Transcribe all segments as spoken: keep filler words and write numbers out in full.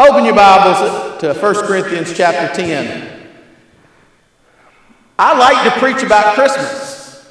Open your Bibles to First Corinthians chapter ten. I like to preach about Christmas.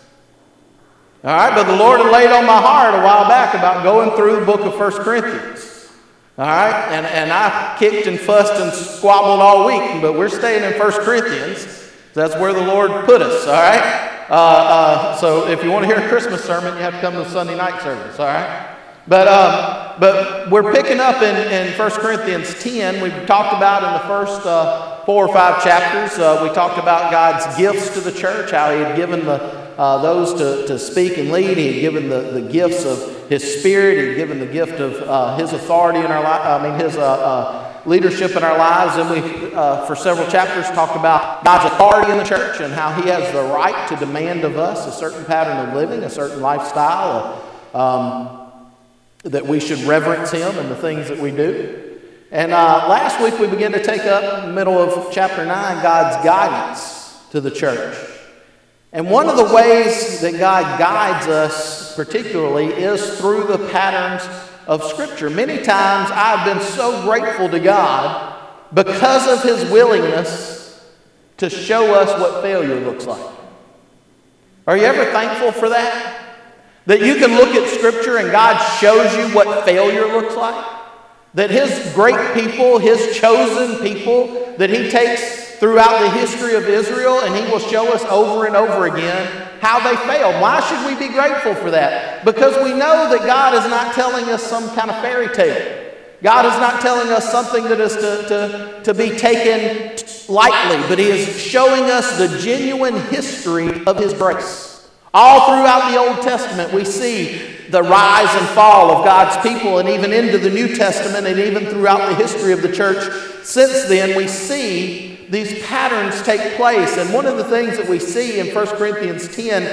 All right, but the Lord had laid on my heart a while back about going through the book of First Corinthians. All right, and, and I kicked and fussed and squabbled all week, but we're staying in First Corinthians. That's where the Lord put us, all right? Uh, uh, so if you want to hear a Christmas sermon, you have to come to the Sunday night service, all right? But um, but we're picking up in, in First Corinthians ten. We've talked about in the first uh, four or five chapters, uh, we talked about God's gifts to the church, how he had given the, uh, those to, to speak and lead. He had given the, the gifts of his spirit. He had given the gift of uh, his authority in our life, I mean his uh, uh, leadership in our lives. And we, uh, for several chapters, talked about God's authority in the church and how he has the right to demand of us a certain pattern of living, a certain lifestyle, um that we should reverence him and the things that we do. And uh, last week we began to take up, in the middle of chapter nine, God's guidance to the church. And one of the ways that God guides us particularly is through the patterns of Scripture. Many times I've been so grateful to God because of his willingness to show us what failure looks like. Are you ever thankful for that? That you can look at Scripture and God shows you what failure looks like. That his great people, his chosen people, that he takes throughout the history of Israel, and he will show us over and over again how they failed. Why should we be grateful for that? Because we know that God is not telling us some kind of fairy tale. God is not telling us something that is to, to, to be taken lightly, but he is showing us the genuine history of his grace. All throughout the Old Testament, we see the rise and fall of God's people, and even into the New Testament, and even throughout the history of the church since then, we see these patterns take place. And one of the things that we see in First Corinthians ten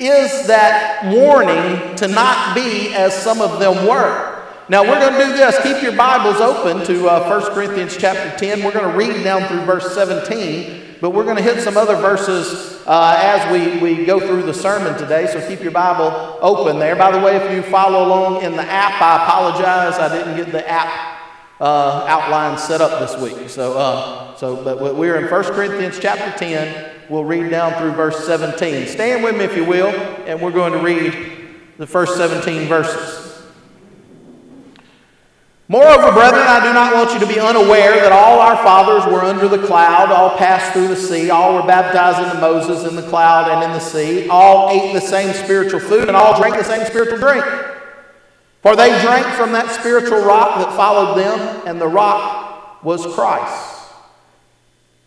is that warning to not be as some of them were. Now, we're going to do this. Keep your Bibles open to uh, First Corinthians chapter ten. We're going to read down through verse seventeen. But we're going to hit some other verses uh, as we, we go through the sermon today, so keep your Bible open there. By the way, if you follow along in the app, I apologize. I didn't get the app uh, outline set up this week. So, uh, so, but we're in First Corinthians chapter ten. We'll read down through verse seventeen. Stand with me, if you will, and we're going to read the first seventeen verses. Moreover, brethren, I do not want you to be unaware that all our fathers were under the cloud, all passed through the sea, all were baptized into Moses in the cloud and in the sea, all ate the same spiritual food, and all drank the same spiritual drink. For they drank from that spiritual rock that followed them, and the rock was Christ.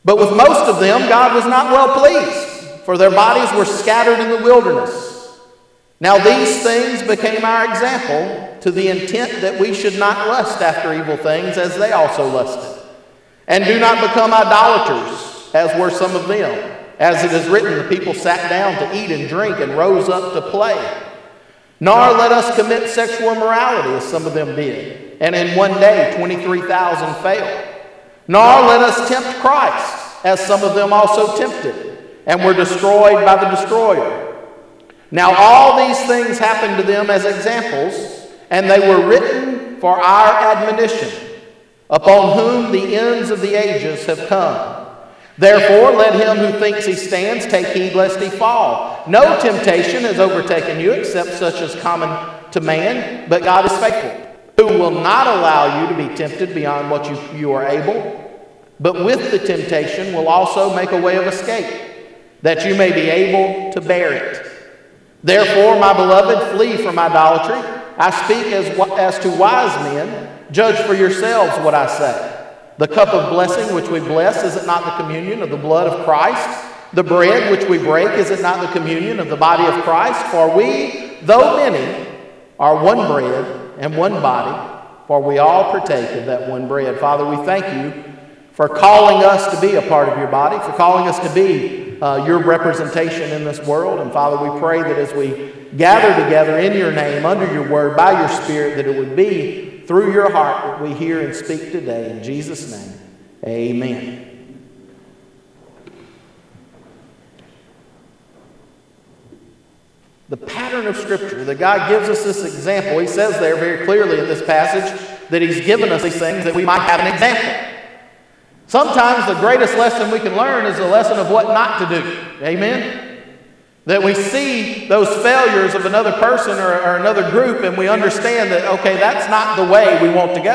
But with most of them God was not well pleased, for their bodies were scattered in the wilderness. Now these things became our example, to the intent that we should not lust after evil things as they also lusted. And do not become idolaters, as were some of them. As it is written, the people sat down to eat and drink and rose up to play. Nor let us commit sexual immorality, as some of them did. And in one day, twenty-three thousand failed. Nor let us tempt Christ, as some of them also tempted, and were destroyed by the destroyer. Now all these things happened to them as examples, and they were written for our admonition, upon whom the ends of the ages have come. Therefore, let him who thinks he stands take heed lest he fall. No temptation has overtaken you except such as is common to man, but God is faithful, who will not allow you to be tempted beyond what you, you are able, but with the temptation will also make a way of escape, that you may be able to bear it. Therefore, my beloved, flee from idolatry. I speak as, as to wise men. Judge for yourselves what I say. The cup of blessing which we bless, is it not the communion of the blood of Christ? The bread which we break, is it not the communion of the body of Christ? For we, though many, are one bread and one body, for we all partake of that one bread. Father, we thank you for calling us to be a part of your body, for calling us to be uh, your representation in this world. And Father, we pray that as we gather together in your name, under your word, by your spirit, that it would be through your heart that we hear and speak today. In Jesus' name, amen. The pattern of Scripture, that God gives us this example. He says there very clearly in this passage that he's given us these things that we might have an example. Sometimes the greatest lesson we can learn is the lesson of what not to do. Amen? That we see those failures of another person or, or another group, and we understand that, okay, that's not the way we want to go.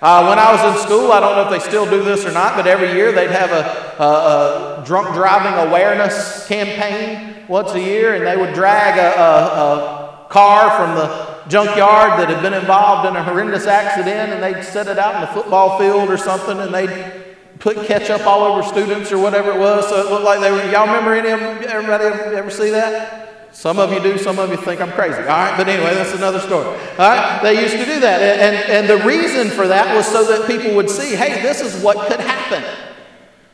Uh, when I was in school, I don't know if they still do this or not, but every year they'd have a, a, a drunk driving awareness campaign once a year, and they would drag a, a, a car from the junkyard that had been involved in a horrendous accident, and they'd set it out in the football field or something, and they'd put ketchup all over students or whatever it was, so it looked like they were, y'all remember any of them, everybody ever, ever see that? Some of you do, some of you think I'm crazy, all right? But anyway, that's another story, all right? They used to do that, and, and, and the reason for that was so that people would see, hey, this is what could happen.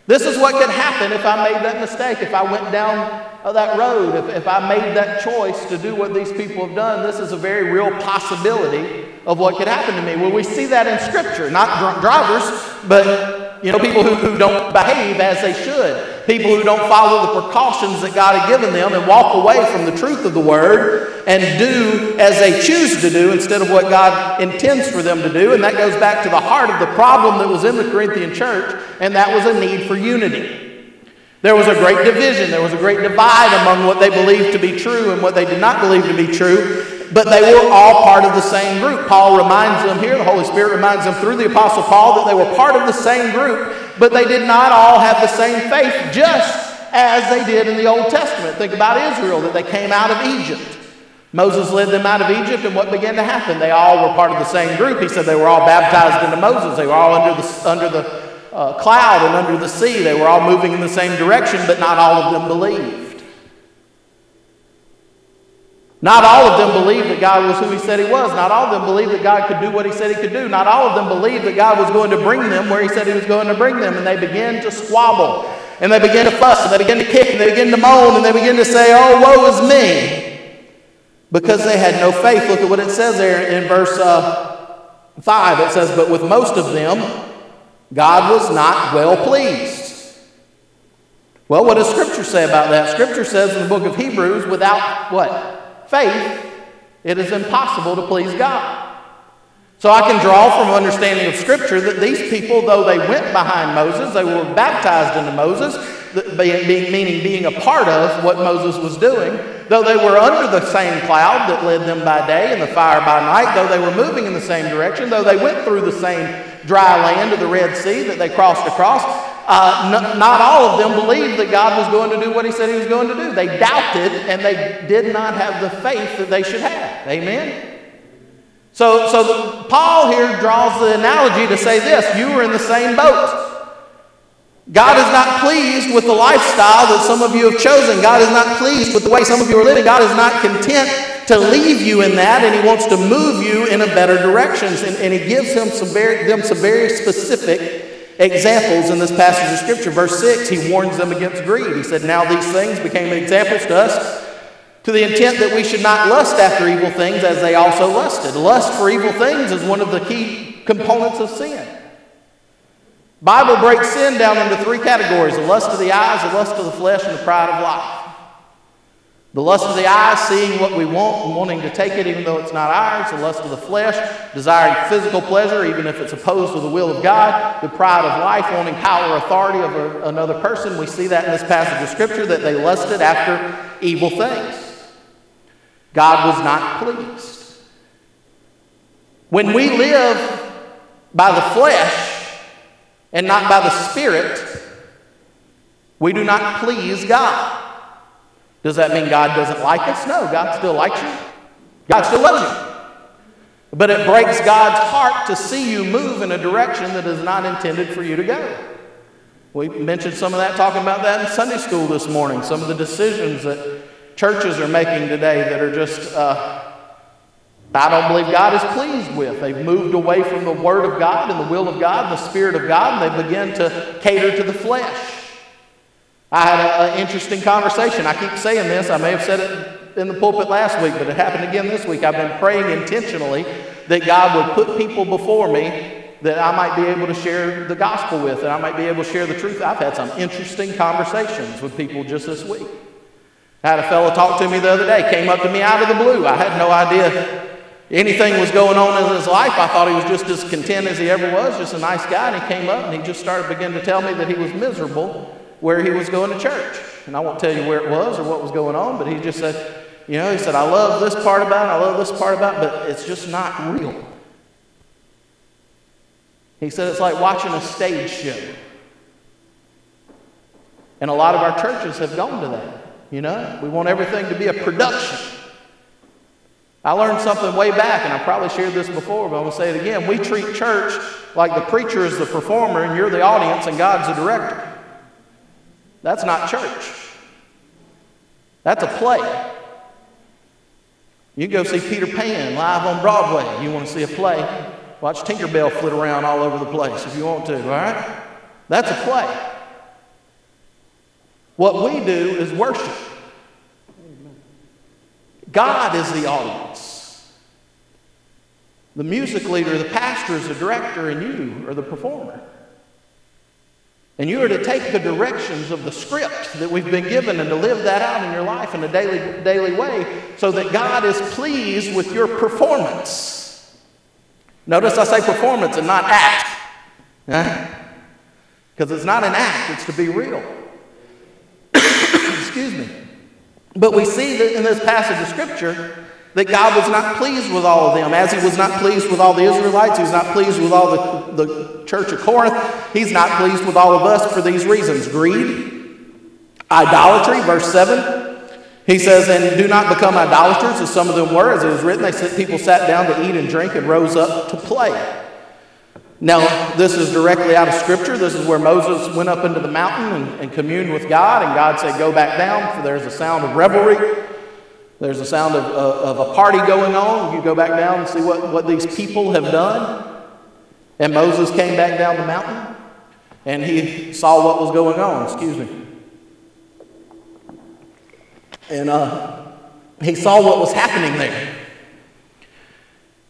This is what could happen if I made that mistake, if I went down that road, if, if I made that choice to do what these people have done. This is a very real possibility of what could happen to me. Well, we see that in Scripture, not drunk drivers, but you know, people who, who don't behave as they should. People who don't follow the precautions that God had given them and walk away from the truth of the Word and do as they choose to do instead of what God intends for them to do. And that goes back to the heart of the problem that was in the Corinthian church, and that was a need for unity. There was a great division. There was a great divide among what they believed to be true and what they did not believe to be true. But they were all part of the same group. Paul reminds them here, the Holy Spirit reminds them through the Apostle Paul that they were part of the same group, but they did not all have the same faith, just as they did in the Old Testament. Think about Israel, that they came out of Egypt. Moses led them out of Egypt, and what began to happen? They all were part of the same group. He said they were all baptized into Moses. They were all under the, under the uh, cloud and under the sea. They were all moving in the same direction, but not all of them believed. Not all of them believed that God was who he said he was. Not all of them believed that God could do what he said he could do. Not all of them believed that God was going to bring them where he said he was going to bring them. And they began to squabble. And they began to fuss. And they began to kick. And they began to moan. And they began to say, oh, woe is me. Because they had no faith. Look at what it says there in verse uh, five. It says, but with most of them, God was not well pleased. Well, what does Scripture say about that? Scripture says in the book of Hebrews, without what? Faith, it is impossible to please God. So I can draw from understanding of Scripture that these people, though they went behind Moses, they were baptized into Moses, meaning being a part of what Moses was doing, though they were under the same cloud that led them by day and the fire by night, though they were moving in the same direction, though they went through the same dry land of the Red Sea that they crossed across, Uh, n- not all of them believed that God was going to do what he said he was going to do. They doubted, and they did not have the faith that they should have. Amen? So, so the, Paul here draws the analogy to say this. You were in the same boat. God is not pleased with the lifestyle that some of you have chosen. God is not pleased with the way some of you are living. God is not content to leave you in that, and he wants to move you in a better direction. And, and he gives them some very, them some very specific examples in this passage of Scripture. Verse six, he warns them against greed. He said, now these things became examples to us to the intent that we should not lust after evil things as they also lusted. Lust for evil things is one of the key components of sin. Bible breaks sin down into three categories: the lust of the eyes, the lust of the flesh, and the pride of life. The lust of the eyes, seeing what we want and wanting to take it even though it's not ours. The lust of the flesh, desiring physical pleasure even if it's opposed to the will of God. The pride of life, wanting power or authority over another person. We see that in this passage of Scripture, that they lusted after evil things. God was not pleased. When we live by the flesh and not by the Spirit, we do not please God. Does that mean God doesn't like us? No, God still likes you. God still loves you. But it breaks God's heart to see you move in a direction that is not intended for you to go. We mentioned some of that, talking about that in Sunday school this morning. Some of the decisions that churches are making today that are just, uh, I don't believe God is pleased with. They've moved away from the Word of God and the will of God and the Spirit of God, and they begin to cater to the flesh. I had an interesting conversation. I keep saying this. I may have said it in the pulpit last week, but it happened again this week. I've been praying intentionally that God would put people before me that I might be able to share the gospel with, and I might be able to share the truth. I've had some interesting conversations with people just this week. I had a fellow talk to me the other day, came up to me out of the blue. I had no idea, anything was going on in his life. I thought he was just as content as he ever was, just a nice guy. And he came up and he just started beginning to tell me that he was miserable where he was going to church. And I won't tell you where it was or what was going on, but he just said, you know, he said, I love this part about it, I love this part about it, but it's just not real. He said it's like watching a stage show. And a lot of our churches have gone to that. You know, we want everything to be a production. I learned something way back, and I probably shared this before, but I'm going to say it again. We treat church like the preacher is the performer and you're the audience and God's the director. That's not church. That's a play. You go see Peter Pan live on Broadway. You want to see a play? Watch Tinkerbell flit around all over the place if you want to, all right? That's a play. What we do is worship. God is the audience. The music leader, the pastor is the director, and you are the performer. And you are to take the directions of the script that we've been given and to live that out in your life in a daily, daily way so that God is pleased with your performance. Notice I say performance and not act. Because it's not an act, it's to be real. Excuse me. But we see that in this passage of Scripture that God was not pleased with all of them. As he was not pleased with all the Israelites, he was not pleased with all the, the church of Corinth. He's not pleased with all of us for these reasons. Greed, idolatry, verse seven. He says, and do not become idolaters, as some of them were. As it was written, they said people sat down to eat and drink and rose up to play. Now, this is directly out of Scripture. This is where Moses went up into the mountain and, and communed with God, and God said, go back down, for there's a sound of revelry. There's a sound of, of, of a party going on. You go back down and see what, what these people have done. And Moses came back down the mountain, and he saw what was going on. Excuse me. And uh, he saw what was happening there.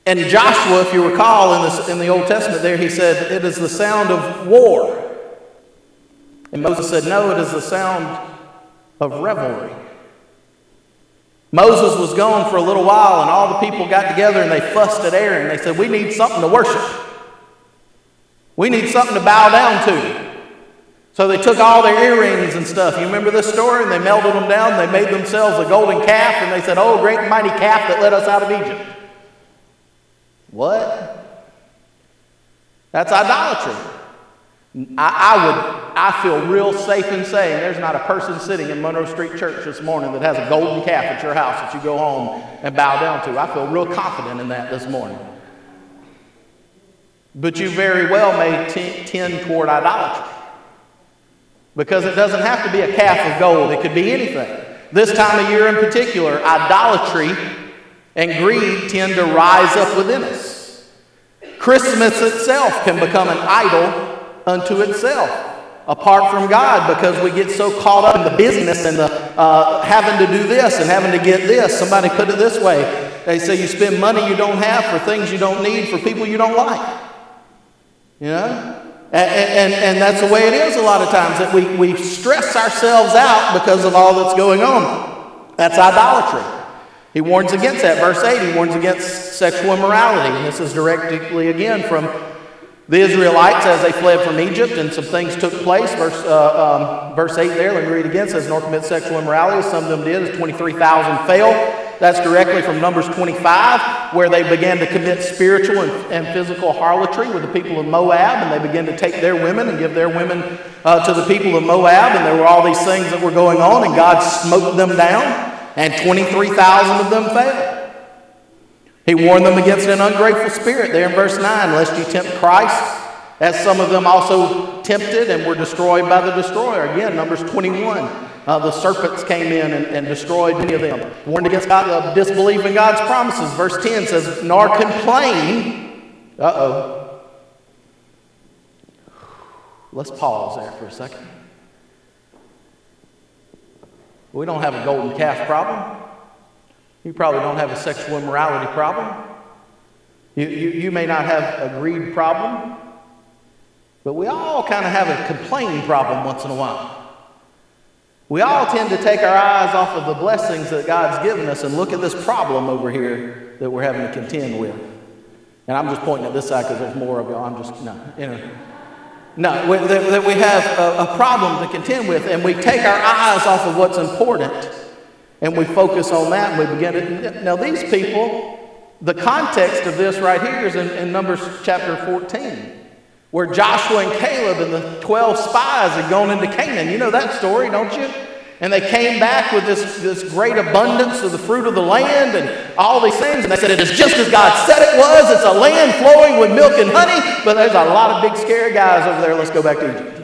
And Joshua, if you recall, in, this, in the Old Testament there, he said, it is the sound of war. And Moses said, no, it is the sound of revelry. Moses was gone for a little while, and all the people got together, and they fussed at Aaron. They said, we need something to worship. We need something to bow down to. So they took all their earrings and stuff. You remember this story? And they melted them down. They made themselves a golden calf, and they said, oh, great and mighty calf that led us out of Egypt. What? That's idolatry. I, I would, I feel real safe in saying there's not a person sitting in Monroe Street Church this morning that has a golden calf at your house that you go home and bow down to. I feel real confident in that this morning. But you very well may t- tend toward idolatry. Because it doesn't have to be a calf of gold. It could be anything. This time of year in particular, idolatry and greed tend to rise up within us. Christmas itself can become an idol unto itself, apart from God, because we get so caught up in the busyness and the uh, having to do this and having to get this. Somebody put it this way. They say you spend money you don't have for things you don't need, for people you don't like. You know? And, and, and that's the way it is a lot of times, that we, we stress ourselves out because of all that's going on. That's idolatry. He warns against that. Verse eight, he warns against sexual immorality. And this is directly, again, from the Israelites as they fled from Egypt and some things took place. Verse uh, um, verse eight there, let me read again. It says, nor commit sexual immorality. Some of them did. twenty-three thousand fell. That's directly from Numbers twenty-five, where they began to commit spiritual and, and physical harlotry with the people of Moab. And they began to take their women and give their women uh, to the people of Moab. And there were all these things that were going on, and God smote them down. And twenty-three thousand of them fell. He warned them against an ungrateful spirit there in verse nine, lest you tempt Christ, as some of them also tempted and were destroyed by the destroyer. Again, Numbers twenty-one, uh, the serpents came in and, and destroyed many of them. Warned against God, uh, disbelief in God's promises. Verse ten says, nor complain. Uh-oh. Let's pause there for a second. We don't have a golden calf problem. You probably don't have a sexual immorality problem. You, you, you may not have a greed problem. But we all kind of have a complaint problem once in a while. We all tend to take our eyes off of the blessings that God's given us and look at this problem over here that we're having to contend with. And I'm just pointing at this side because there's more of y'all. I'm just, no. Anyway. No, we, that, that we have a, a problem to contend with, and we take our eyes off of what's important and we focus on that, and we begin to. Now, these people, the context of this right here is in, in Numbers chapter fourteen. Where Joshua and Caleb and the twelve spies had gone into Canaan. You know that story, don't you? And they came back with this, this great abundance of the fruit of the land and all these things. And they said, it is just as God said it was. It's a land flowing with milk and honey. But there's a lot of big scary guys over there. Let's go back to Egypt.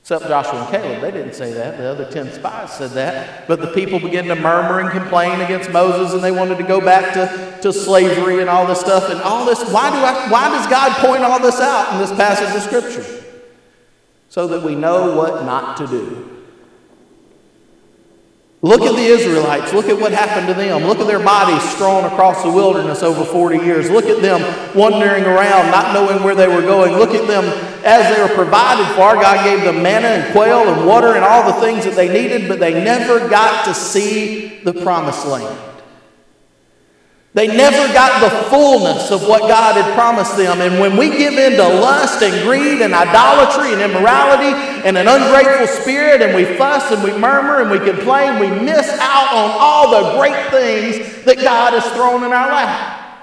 Except Joshua and Caleb. They didn't say that. The other ten spies said that. But the people began to murmur and complain against Moses, and they wanted to go back to, to slavery and all this stuff. And all this, why do I, why does God point all this out in this passage of Scripture? So that we know what not to do. Look at the Israelites. Look at what happened to them. Look at their bodies strewn across the wilderness over forty years. Look at them wandering around, not knowing where they were going. Look at them as they were provided for. God gave them manna and quail and water and all the things that they needed, but they never got to see the promised land. They never got the fullness of what God had promised them. And when we give in to lust and greed and idolatry and immorality and an ungrateful spirit, and we fuss and we murmur and we complain, we miss out on all the great things that God has thrown in our lap.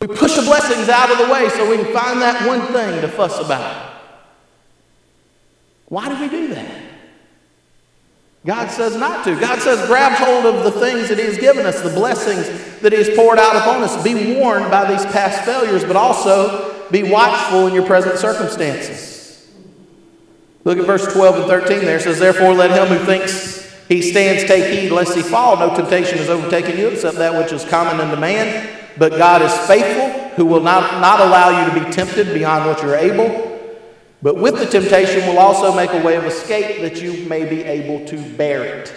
We push the blessings out of the way so we can find that one thing to fuss about. Why do we do that? God says not to. God says grab hold of the things that He's given us, the blessings that He's poured out upon us. Be warned by these past failures, but also be watchful in your present circumstances. Look at verse twelve and thirteen there. It says, therefore let him who thinks he stands take heed lest he fall. No temptation has overtaken you except that which is common unto man. But God is faithful, who will not, not allow you to be tempted beyond what you're able. But with the temptation will also make a way of escape that you may be able to bear it.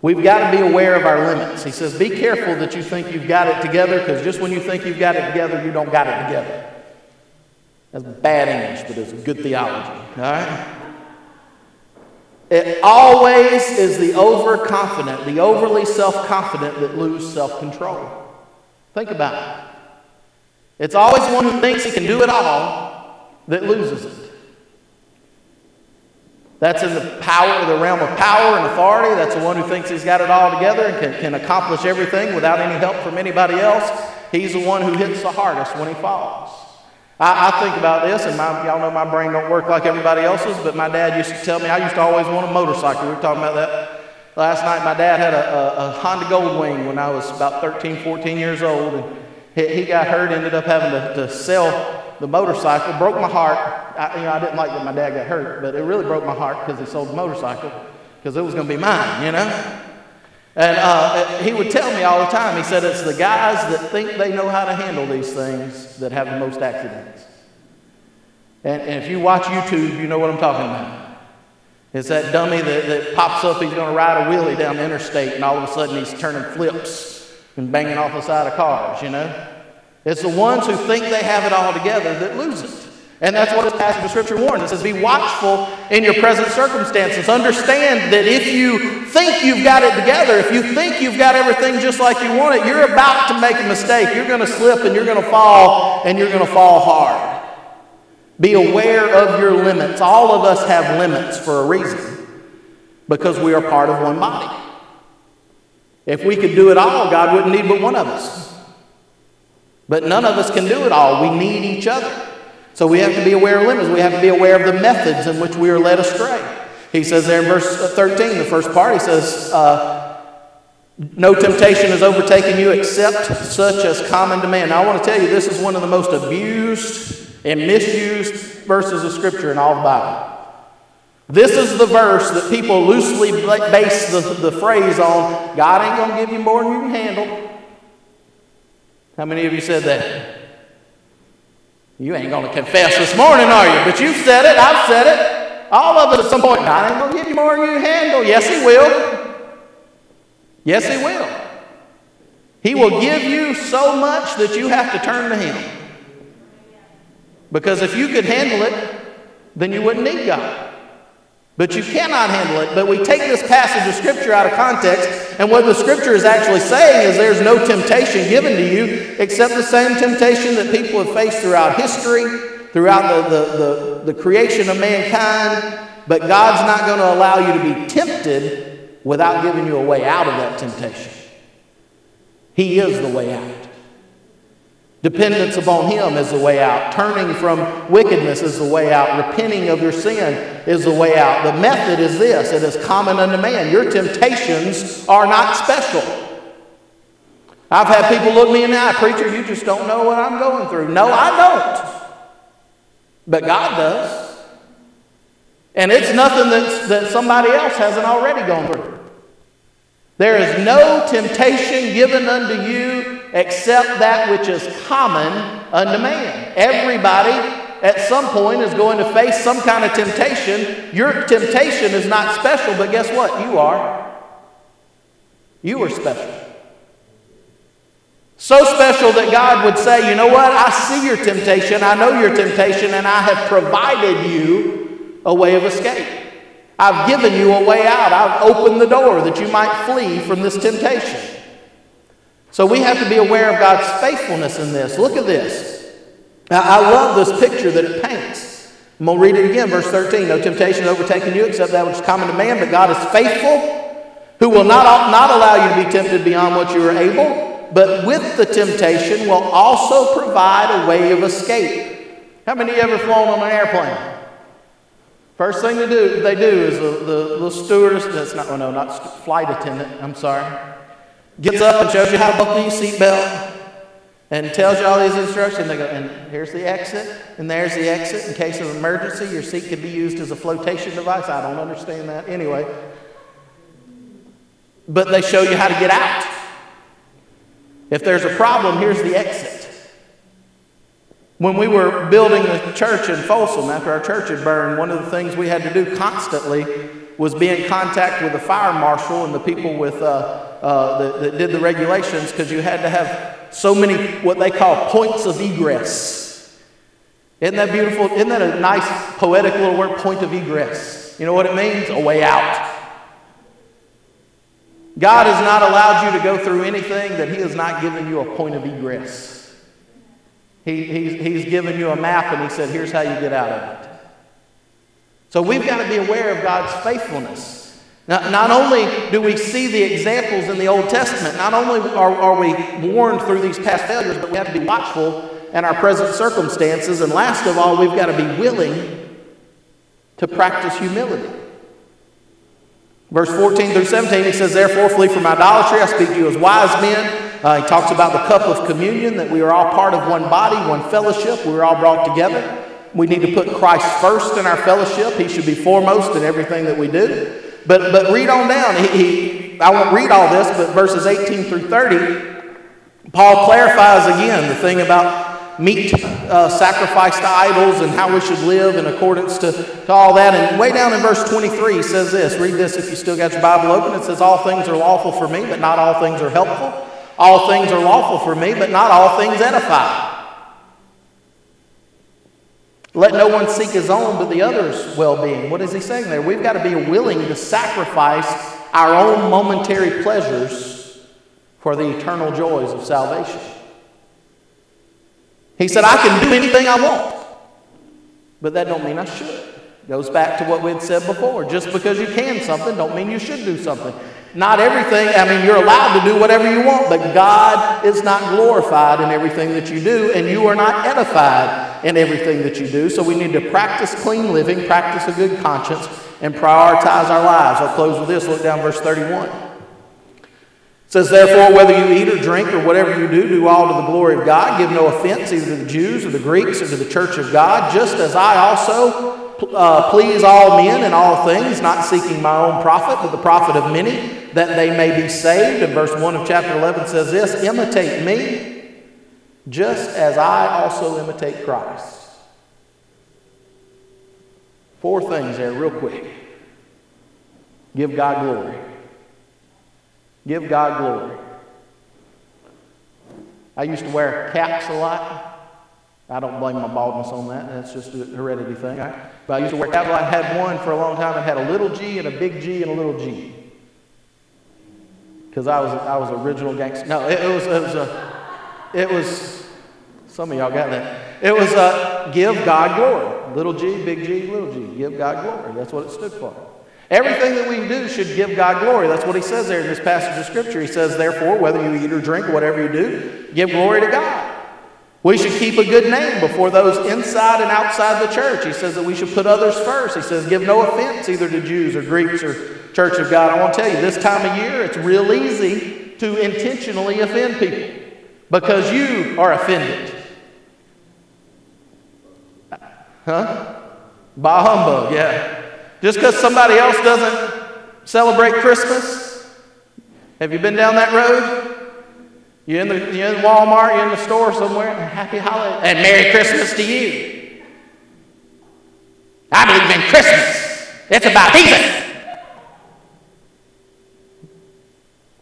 We've got to be aware of our limits. He says, be careful that you think you've got it together, because just when you think you've got it together, you don't got it together. That's bad English, but it's good theology. All right? It always is the overconfident, the overly self-confident that lose self-control. Think about it. It's always one who thinks he can do it all that loses it. That's in the power, the realm of power and authority. That's the one who thinks he's got it all together and can, can accomplish everything without any help from anybody else. He's the one who hits the hardest when he falls. I, I think about this, and my, y'all know my brain don't work like everybody else's, but my dad used to tell me, I used to always want a motorcycle. We were talking about that last night. My dad had a, a, a Honda Goldwing when I was about thirteen, fourteen years old, and he, he got hurt, ended up having to, to sell the motorcycle. Broke my heart. I, you know, I didn't like that my dad got hurt, but it really broke my heart because he sold the motorcycle, because it was going to be mine, you know. And uh, he would tell me all the time, he said, it's the guys that think they know how to handle these things that have the most accidents. And, and if you watch YouTube, you know what I'm talking about. It's that dummy that, that pops up, he's going to ride a wheelie down the interstate, and all of a sudden he's turning flips and banging off the side of cars, you know. It's the ones who think they have it all together that lose it. And that's what this passage of Scripture warns. It says, be watchful in your present circumstances. Understand that if you think you've got it together, if you think you've got everything just like you want it, you're about to make a mistake. You're going to slip and you're going to fall, and you're going to fall hard. Be aware of your limits. All of us have limits for a reason, because we are part of one body. If we could do it all, God wouldn't need but one of us. But none of us can do it all. We need each other. So we have to be aware of limits. We have to be aware of the methods in which we are led astray. He says there in verse thirteen, the first part, he says, uh, no temptation has overtaken you except such as common to man. Now I want to tell you, this is one of the most abused and misused verses of Scripture in all the Bible. This is the verse that people loosely base the, the phrase on, God ain't going to give you more than you can handle. How many of you said that? You ain't going to confess this morning, are you? But you've said it. I've said it. All of us at some point. God ain't going to give you more than you handle. Yes, He will. Yes, He will. He will give you so much that you have to turn to Him. Because if you could handle it, then you wouldn't need God. But you cannot handle it. But we take this passage of Scripture out of context, and what the Scripture is actually saying is there's no temptation given to you except the same temptation that people have faced throughout history, throughout the, the, the, the creation of mankind. But God's not going to allow you to be tempted without giving you a way out of that temptation. He is the way out. Dependence upon Him is the way out. Turning from wickedness is the way out. Repenting of your sin is the way out. The method is this. It is common unto man. Your temptations are not special. I've had people look me in the eye, preacher, you just don't know what I'm going through. No, I don't. But God does. And it's nothing that's, that somebody else hasn't already gone through. There is no temptation given unto you except that which is common unto man. Everybody at some point is going to face some kind of temptation. Your temptation is not special, but guess what? You are. You are special. So special that God would say, you know what? I see your temptation, I know your temptation, and I have provided you a way of escape. I've given you a way out. I've opened the door that you might flee from this temptation. So we have to be aware of God's faithfulness in this. Look at this. I love this picture that it paints. I'm going to read it again, verse thirteen. No temptation overtaking you except that which is common to man, but God is faithful, who will not, not allow you to be tempted beyond what you are able, but with the temptation will also provide a way of escape. How many of you ever flown on an airplane? First thing to do, they do is the, the, the stewardess, that's not, well, no, not flight attendant, I'm sorry, gets up and shows you how to buckle your seatbelt and tells you all these instructions. They go, and here's the exit, and there's the exit. In case of emergency, your seat could be used as a flotation device. I don't understand that. Anyway. But they show you how to get out. If there's a problem, here's the exit. When we were building the church in Folsom, after our church had burned, one of the things we had to do constantly was be in contact with the fire marshal and the people with uh, uh, that, that did the regulations, because you had to have so many what they call points of egress. Isn't that beautiful? Isn't that a nice poetic little word, point of egress? You know what it means? A way out. God has not allowed you to go through anything that He has not given you a point of egress. He, he's, he's given you a map, and He said, here's how you get out of it. So we've got to be aware of God's faithfulness. Not, not only do we see the examples in the Old Testament, not only are, are we warned through these past failures, but we have to be watchful in our present circumstances. And last of all, we've got to be willing to practice humility. Verse fourteen through seventeen, he says, therefore flee from idolatry. I speak to you as wise men. Uh, he talks about the cup of communion, that we are all part of one body, one fellowship. We are all brought together. We need to put Christ first in our fellowship. He should be foremost in everything that we do. But but read on down. He, he I won't read all this, but verses eighteen through thirty, Paul clarifies again the thing about meat uh, sacrificed to idols and how we should live in accordance to, to all that. And way down in verse twenty-three, he says this. Read this if you still got your Bible open. It says, all things are lawful for me, but not all things are helpful. All things are lawful for me, but not all things edify. Let no one seek his own, but the other's well-being. What is he saying there? We've got to be willing to sacrifice our own momentary pleasures for the eternal joys of salvation. He said, I can do anything I want, but that don't mean I should. Goes back to what we had said before. Just because you can something don't mean you should do something. Not everything, I mean, you're allowed to do whatever you want, but God is not glorified in everything that you do, and you are not edified in everything that you do. So we need to practice clean living, practice a good conscience, and prioritize our lives. I'll close with this. Look down verse thirty-one. It says, therefore, whether you eat or drink or whatever you do, do all to the glory of God. Give no offense either to the Jews or the Greeks or to the church of God, just as I also Uh, please all men in all things, not seeking my own profit, but the profit of many, that they may be saved. And verse one of chapter eleven says this, imitate me, just as I also imitate Christ. Four things there real quick. Give God glory. Give God glory. I used to wear caps a lot. I don't blame my baldness on that. That's just a heredity thing. I, but I used to wear capital. I had one for a long time. It had a little G and a big G and a little G. Because I was I was original gangster. No, it, it was it was a it was some of y'all got that. It was a give God glory. Little G, big G, little G. Give God glory. That's what it stood for. Everything that we do should give God glory. That's what he says there in this passage of Scripture. He says, therefore, whether you eat or drink, whatever you do, give glory to God. We should keep a good name before those inside and outside the church. He says that we should put others first. He says, give no offense either to Jews or Greeks or Church of God. I want to tell you, this time of year, it's real easy to intentionally offend people because you are offended. Huh? Bah humbug, yeah. Just because somebody else doesn't celebrate Christmas, have you been down that road? You're in the you're in Walmart, you're in the store somewhere, and happy holiday and Merry Christmas to you. I believe in Christmas. It's about Jesus.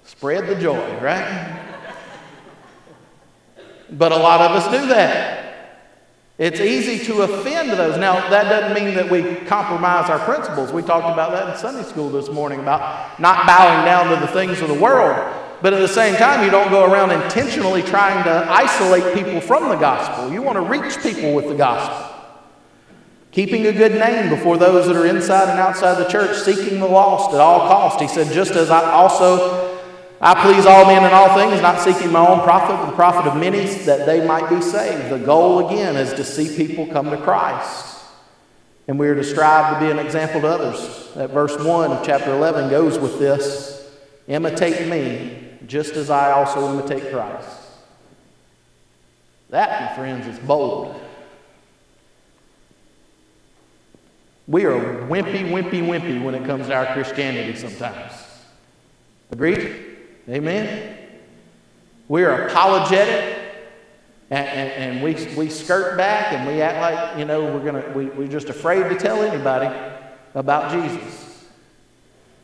Spread the joy, right? But a lot of us do that. It's easy to offend those. Now, that doesn't mean that we compromise our principles. We talked about that in Sunday school this morning, about not bowing down to the things of the world. But at the same time, you don't go around intentionally trying to isolate people from the gospel. You want to reach people with the gospel. Keeping a good name before those that are inside and outside the church, seeking the lost at all cost. He said, just as I also, I please all men in all things, not seeking my own profit, but the profit of many, that they might be saved. The goal, again, is to see people come to Christ. And we are to strive to be an example to others. That verse one of chapter eleven goes with this. Imitate me, just as I also imitate Christ. That, my friends, is bold. We are wimpy, wimpy, wimpy when it comes to our Christianity sometimes. Agreed? Amen. We are apologetic, and, and, and we we skirt back, and we act like you know we're gonna we we're just afraid to tell anybody about Jesus.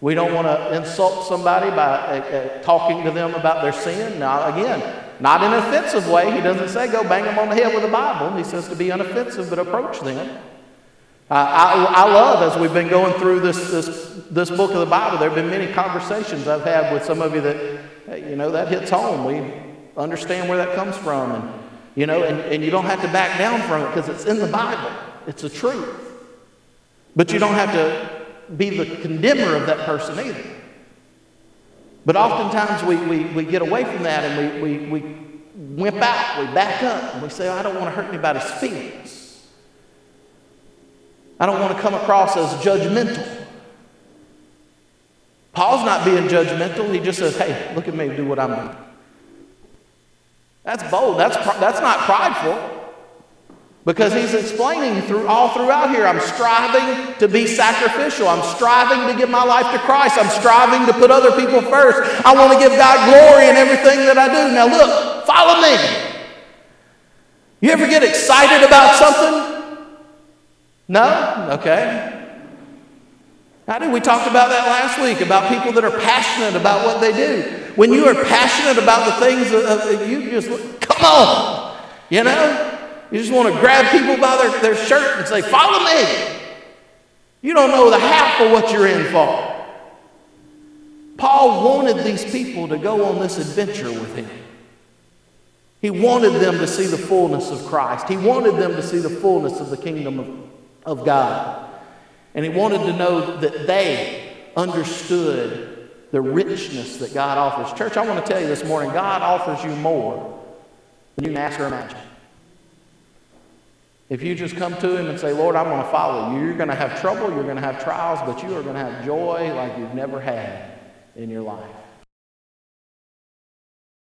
We don't want to insult somebody by uh, uh, talking to them about their sin. Now, again, not in an offensive way. He doesn't say go bang them on the head with a Bible. He says to be unoffensive, but approach them. Uh, I, I love, as we've been going through this, this this book of the Bible, there have been many conversations I've had with some of you that, hey, you know, that hits home. We understand where that comes from. And, you know, and, and you don't have to back down from it because it's in the Bible. It's the truth. But you don't have to be the condemner of that person either. But oftentimes we, we, we get away from that and we, we, we wimp out, we back up, and we say, oh, I don't want to hurt anybody's feelings. I don't want to come across as judgmental. Paul's not being judgmental. He just says, hey, look at me, do what I'm doing. That's bold. That's, that's not prideful. Because he's explaining through all throughout here, I'm striving to be sacrificial. I'm striving to give my life to Christ. I'm striving to put other people first. I want to give God glory in everything that I do. Now look, follow me. You ever get excited about something? No? Okay. How did we talk about that last week, about people that are passionate about what they do. When you are passionate about the things, of, you just, come on, you know? You just want to grab people by their, their shirt and say, follow me. You don't know the half of what you're in for. Paul wanted these people to go on this adventure with him. He wanted them to see the fullness of Christ. He wanted them to see the fullness of the kingdom of of God. And he wanted to know that they understood the richness that God offers. Church, I want to tell you this morning, God offers you more than you can ask or imagine. If you just come to him and say, Lord, I'm going to follow you, you're going to have trouble, you're going to have trials, but you are going to have joy like you've never had in your life.